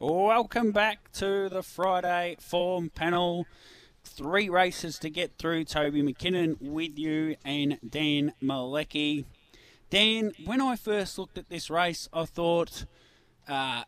Welcome back to the Friday form panel. 3 races to get through. Toby McKinnon with you and Dan Malecki. Dan, when I first looked at this race, I thought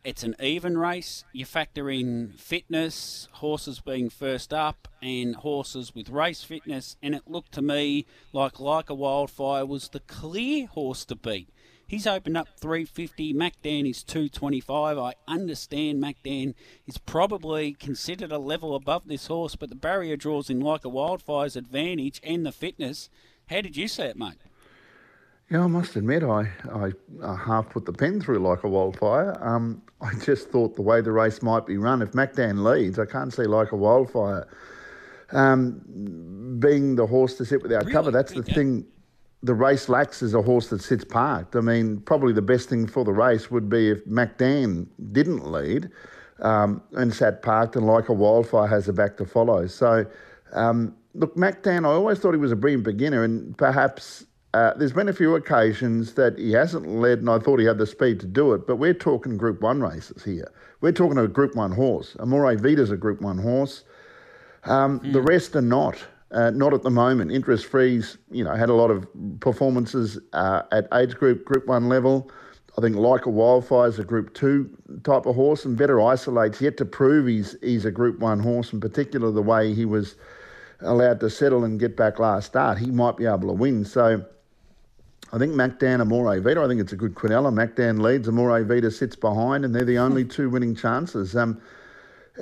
it's an even race. You factor in fitness, horses being first up, and horses with race fitness, and it looked to me like a Wildfire was the clear horse to beat. He's opened up $3.50. Macdan is $2.25. I understand Macdan is probably considered a level above this horse, but the barrier draws in Like a Wildfire's advantage and the fitness. How did you see it, mate? Yeah, I must admit, I half put the pen through Like a Wildfire. I just thought the way the race might be run, if Macdan leads, I can't see Like a Wildfire being the horse to sit without cover. That's the thing. The race lacks is a horse that sits parked. I mean, probably the best thing for the race would be if Macdan didn't lead and sat parked, and Like a Wildfire has a back to follow. So, look, Macdan, I always thought he was a brilliant beginner, and perhaps there's been a few occasions that he hasn't led, and I thought he had the speed to do it, but we're talking Group 1 races here. We're talking a Group 1 horse. Amore Vita's a Group 1 horse. The rest are not. Not at the moment. Interest Free's, had a lot of performances at age group 1 level. I think Like a Wildfire's a Group 2 type of horse, and Better Isolate's yet to prove he's a Group 1 horse, in particular the way he was allowed to settle and get back last start. He might be able to win. So I think Macdan, Amore Vita, I think it's a good quinella. Macdan leads, Amore Vita sits behind, and they're the only two winning chances.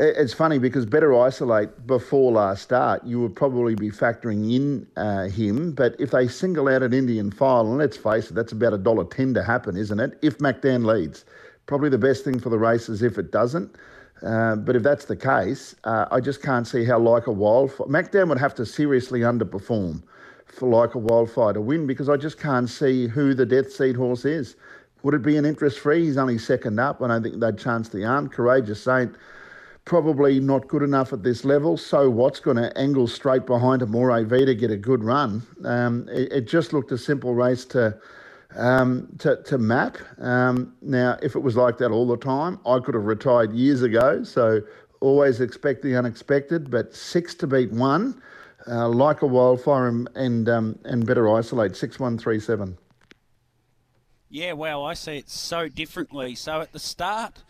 It's funny because Better Isolate before last start, you would probably be factoring in him. But if they single out an Indian File, and let's face it, that's about $1.10 to happen, isn't it? If Macdan leads, probably the best thing for the race is if it doesn't. But if that's the case, I just can't see how Like a Wildfire. Macdan would have to seriously underperform for Like a Wildfire to win, because I just can't see who the death seat horse is. Would it be an Interest Free? He's only second up. I don't think they'd chance the arm. Courageous Saint, probably not good enough at this level. So What's going to angle straight behind Amore Vita, get a good run. It just looked a simple race to map. Now, if it was like that all the time, I could have retired years ago. So always expect the unexpected. But 6 to beat 1, Like a Wildfire and Better Isolate, 6-1-3-7. Yeah, well, I see it so differently. So at the start,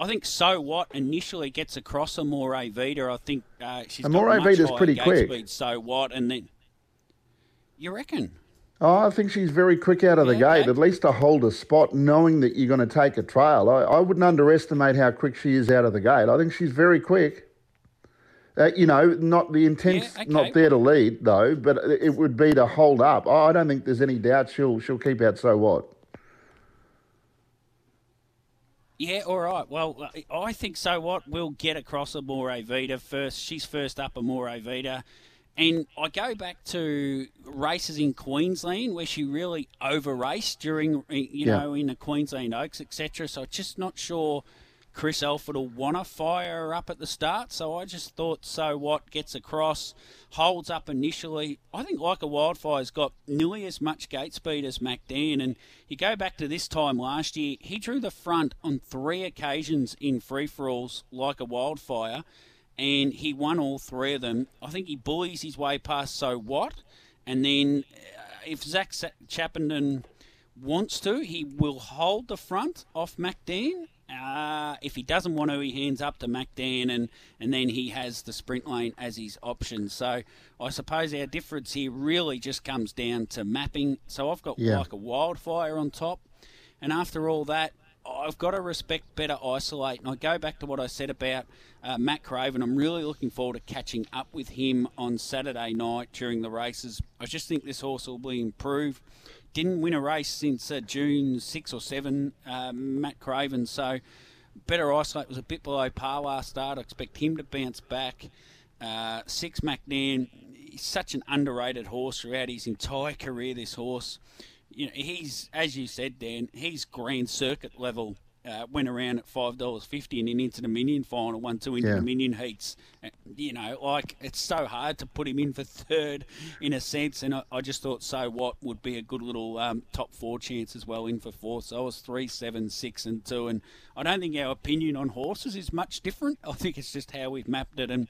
I think So What initially gets across Amore Vita. I think she's got much higher pretty quick speed, So What, and then you reckon? Oh, I think she's very quick out of the gate, at least to hold a spot, knowing that you're going to take a trail. I wouldn't underestimate how quick she is out of the gate. I think she's very quick. Not the intent's not there to lead, though, but it would be to hold up. Oh, I don't think there's any doubt she'll keep out So What. Yeah, all right. Well, I think So What will get across Amore Vita first. She's first up Amore Vita. And I go back to races in Queensland where she really over-raced during, in the Queensland Oaks, etc. So just not sure Chris Alford will want to fire her up at the start. So I just thought So What gets across, holds up initially. I think Like a Wildfire's got nearly as much gate speed as Macdan. And you go back to this time last year, he drew the front on 3 occasions in free-for-alls Like a Wildfire, and he won all 3 of them. I think he bullies his way past So What. And then if Zach Chapenden wants to, he will hold the front off Macdan. If he doesn't want to, he hands up to Macdan, and then he has the sprint lane as his option. So I suppose our difference here really just comes down to mapping. So I've got Like a Wildfire on top. And after all that, I've got to respect Better Isolate. And I go back to what I said about Matt Craven. I'm really looking forward to catching up with him on Saturday night during the races. I just think this horse will be improved. Didn't win a race since June 6 or 7, Matt Craven. So Better Isolate was a bit below par last start. I expect him to bounce back. 6 McNair, he's such an underrated horse throughout his entire career, this horse. You know, he's, as you said, Dan, he's grand circuit level. Went around at $5.50 in an Inter-Dominion final, won 2 Inter-Dominion heats. You know, like, it's so hard to put him in for third in a sense, and I just thought So What would be a good little top four chance as well in for fourth. So I was 3, 7, 6 and 2, and I don't think our opinion on horses is much different. I think it's just how we've mapped it. And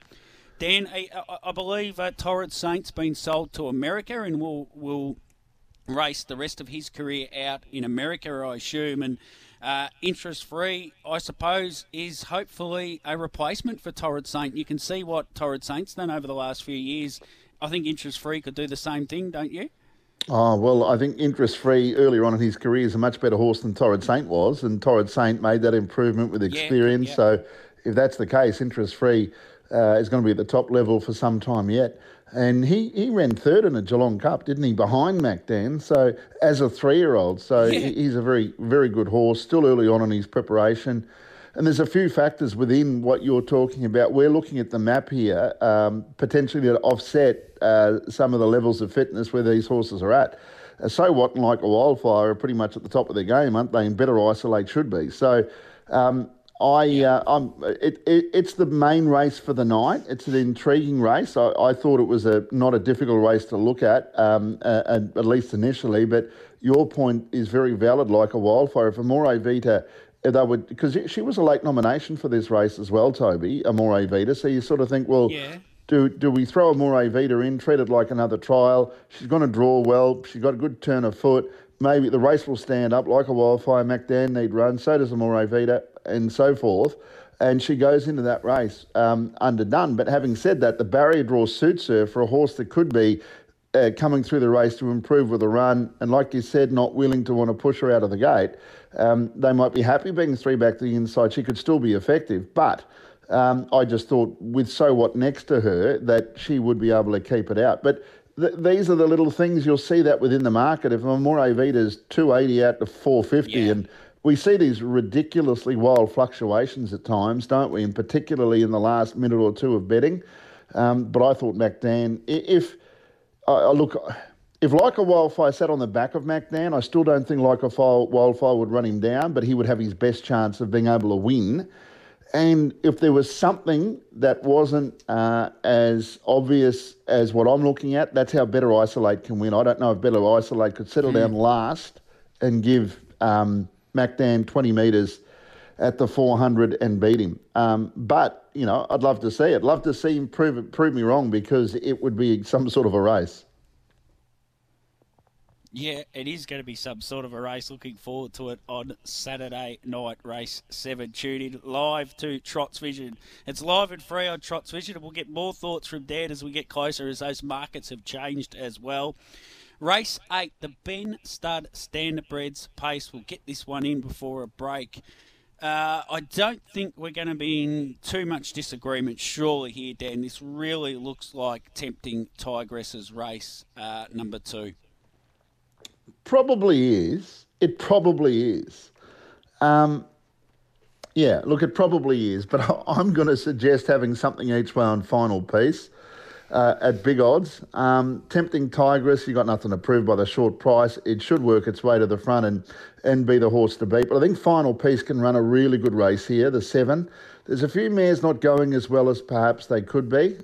Dan, I believe Torrid Saint's been sold to America and will race the rest of his career out in America, I assume, and Interest Free, I suppose, is hopefully a replacement for Torrid Saint. You can see what Torrid Saint's done over the last few years. I think Interest Free could do the same thing, don't you? Oh, well, I think Interest Free earlier on in his career is a much better horse than Torrid Saint was, and Torrid Saint made that improvement with experience. Yeah. So if that's the case, Interest Free is going to be at the top level for some time yet. And he ran third in a Geelong Cup, didn't he, behind Macdan, so as a 3-year-old. So he's a very, very good horse, still early on in his preparation. And there's a few factors within what you're talking about. We're looking at the map here, potentially to offset some of the levels of fitness where these horses are at. So What and Like a Wildfire are pretty much at the top of their game, aren't they? And Better Isolate should be. So It's the main race for the night. It's an intriguing race. I thought it was not a difficult race to look at, at least initially. But your point is very valid. Like a Wildfire, if Amore Vita, because she was a late nomination for this race as well, Toby, Amore Vita. So you sort of think, well, do we throw Amore Vita in, treat it like another trial? She's going to draw well. She's got a good turn of foot. Maybe the race will stand up. Like a Wildfire, Macdan need run. So does Amore Vita, and so forth. And she goes into that race underdone. But having said that, the barrier draw suits her for a horse that could be coming through the race to improve with a run. And like you said, not willing to want to push her out of the gate. They might be happy being 3 back to the inside. She could still be effective. But I just thought with So What next to her that she would be able to keep it out. But these are the little things. You'll see that within the market. If Amore Vita's 280 out to 450 and we see these ridiculously wild fluctuations at times, don't we? And particularly in the last minute or two of betting. But I thought Macdan, if Like a Wildfire sat on the back of Macdan, I still don't think Like a Wildfire would run him down, but he would have his best chance of being able to win. And if there was something that wasn't as obvious as what I'm looking at, that's how Better Isolate can win. I don't know if Better Isolate could settle down last and give Macdan 20 metres at the 400 and beat him. But, you know, I'd love to see it. Love to see him prove me wrong, because it would be some sort of a race. Yeah, it is going to be some sort of a race. Looking forward to it on Saturday night, race 7. Tune in live to Trot's Vision. It's live and free on Trot's Vision, and we'll get more thoughts from Dan as we get closer, as those markets have changed as well. Race 8, the Ben Stud Standardbreds Pace. We'll get this one in before a break. I don't think we're going to be in too much disagreement, surely, here, Dan. This really looks like Tempting Tigress's race, number 2. Probably is. It probably is. It probably is. But I'm going to suggest having something each way on Final Piece. At big odds. Tempting Tigress, you got nothing to prove by the short price. It should work its way to the front and be the horse to beat. But I think Final Piece can run a really good race here, the 7. There's a few mares not going as well as perhaps they could be.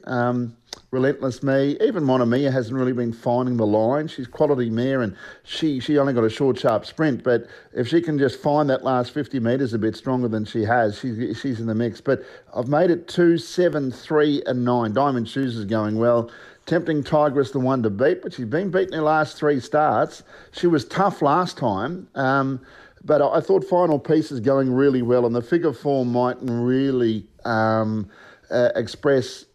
Relentless Me, even Monomia hasn't really been finding the line. She's quality mare, and she only got a short, sharp sprint. But if she can just find that last 50 metres a bit stronger than she has, she's in the mix. But I've made it 2, 7, 3, and 9. Diamond Shoes is going well. Tempting Tigress, the one to beat, but she's been beaten her last 3 starts. She was tough last time, but I thought Final Piece is going really well, and the figure form mightn't really express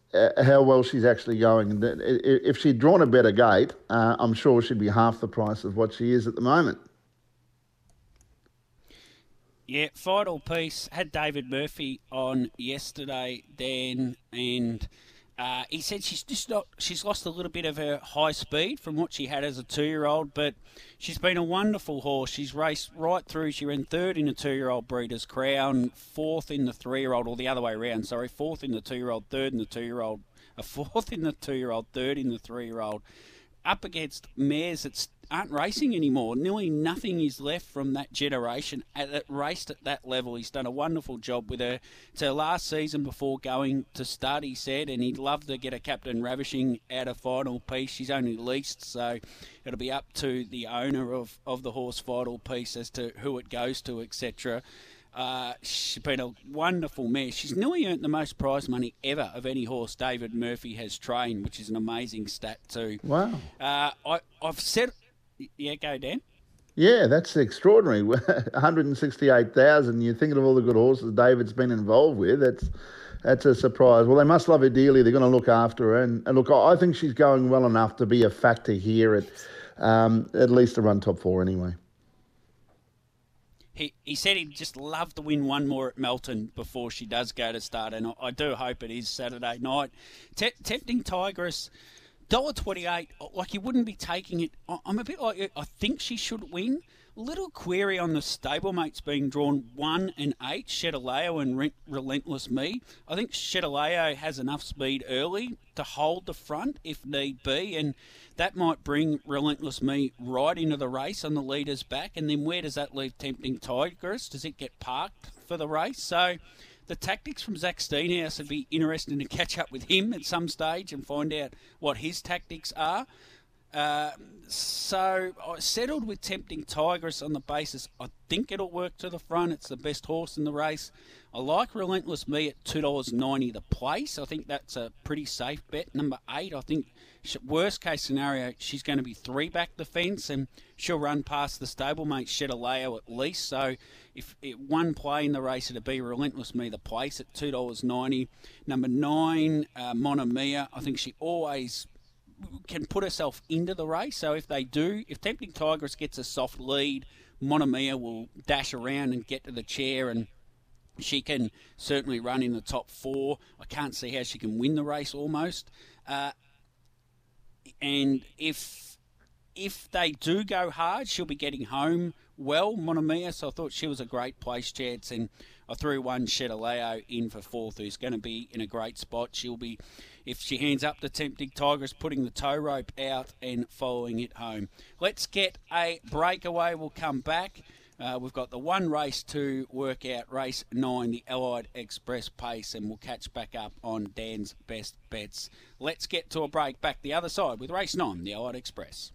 how well she's actually going. If she'd drawn a better gate, I'm sure she'd be half the price of what she is at the moment. Yeah, Final Piece had David Murphy on yesterday, Dan, and He said she's just not. She's lost a little bit of her high speed from what she had as a two-year-old, but she's been a wonderful horse. She's raced right through. She ran third in the two-year-old Breeders' Crown, fourth in the three-year-old, or the other way around, sorry, fourth in the two-year-old, third in the two-year-old, a fourth in the two-year-old, third in the three-year-old, up against mares that aren't racing anymore. Nearly nothing is left from that generation that raced at that level. He's done a wonderful job with her. It's her last season before going to stud, he said, and he'd love to get a Captain Ravishing out of Final Piece. She's only leased, so it'll be up to the owner of the horse Final Piece as to who it goes to, etc. She's been a wonderful mare. She's nearly earned the most prize money ever of any horse David Murphy has trained, which is an amazing stat too. Wow. I've said... Yeah, go, Dan. Yeah, that's extraordinary. 168,000. You're thinking of all the good horses David's been involved with. That's a surprise. Well, they must love her dearly. They're going to look after her. And look, I think she's going well enough to be a factor here at least to run top four anyway. He said he'd just love to win one more at Melton before she does go to start, and I do hope it is Saturday night. Tempting Tigress, $1.28, like you wouldn't be taking it. I'm a bit like, I think she should win. Little query on the stablemates being drawn 1 and 8, Chedaleo and Relentless Me. I think Chedaleo has enough speed early to hold the front if need be, and that might bring Relentless Me right into the race on the leader's back. And then where does that leave Tempting Tigress? Does it get parked for the race? So the tactics from Zach Steenhouse, would be interesting to catch up with him at some stage and find out what his tactics are. So I settled with Tempting Tigress on the basis I think it'll work to the front. It's the best horse in the race. I like Relentless Me at $2.90 the place. I think that's a pretty safe bet. Number 8, I think worst case scenario, she's going to be 3 back the fence and she'll run past the stablemate Chedaleo at least. So if it one play in the race, it'd be Relentless Me the place at $2.90. Number 9, Monomia. I think she always can put herself into the race. So if they do, if Tempting Tigress gets a soft lead, Monomia will dash around and get to the chair, and she can certainly run in the top 4. I can't see how she can win the race almost. And if they do go hard, she'll be getting home well, Monomia, so I thought she was a great place chance, and I threw one Chedaleo in for 4th, who's going to be in a great spot. She'll be, if she hands up the Tempting Tigress, putting the tow rope out and following it home. Let's get a breakaway. We'll come back. We've got the one race to work out, race 9, the Allied Express Pace, and we'll catch back up on Dan's best bets. Let's get to a break. Back the other side with race 9, the Allied Express.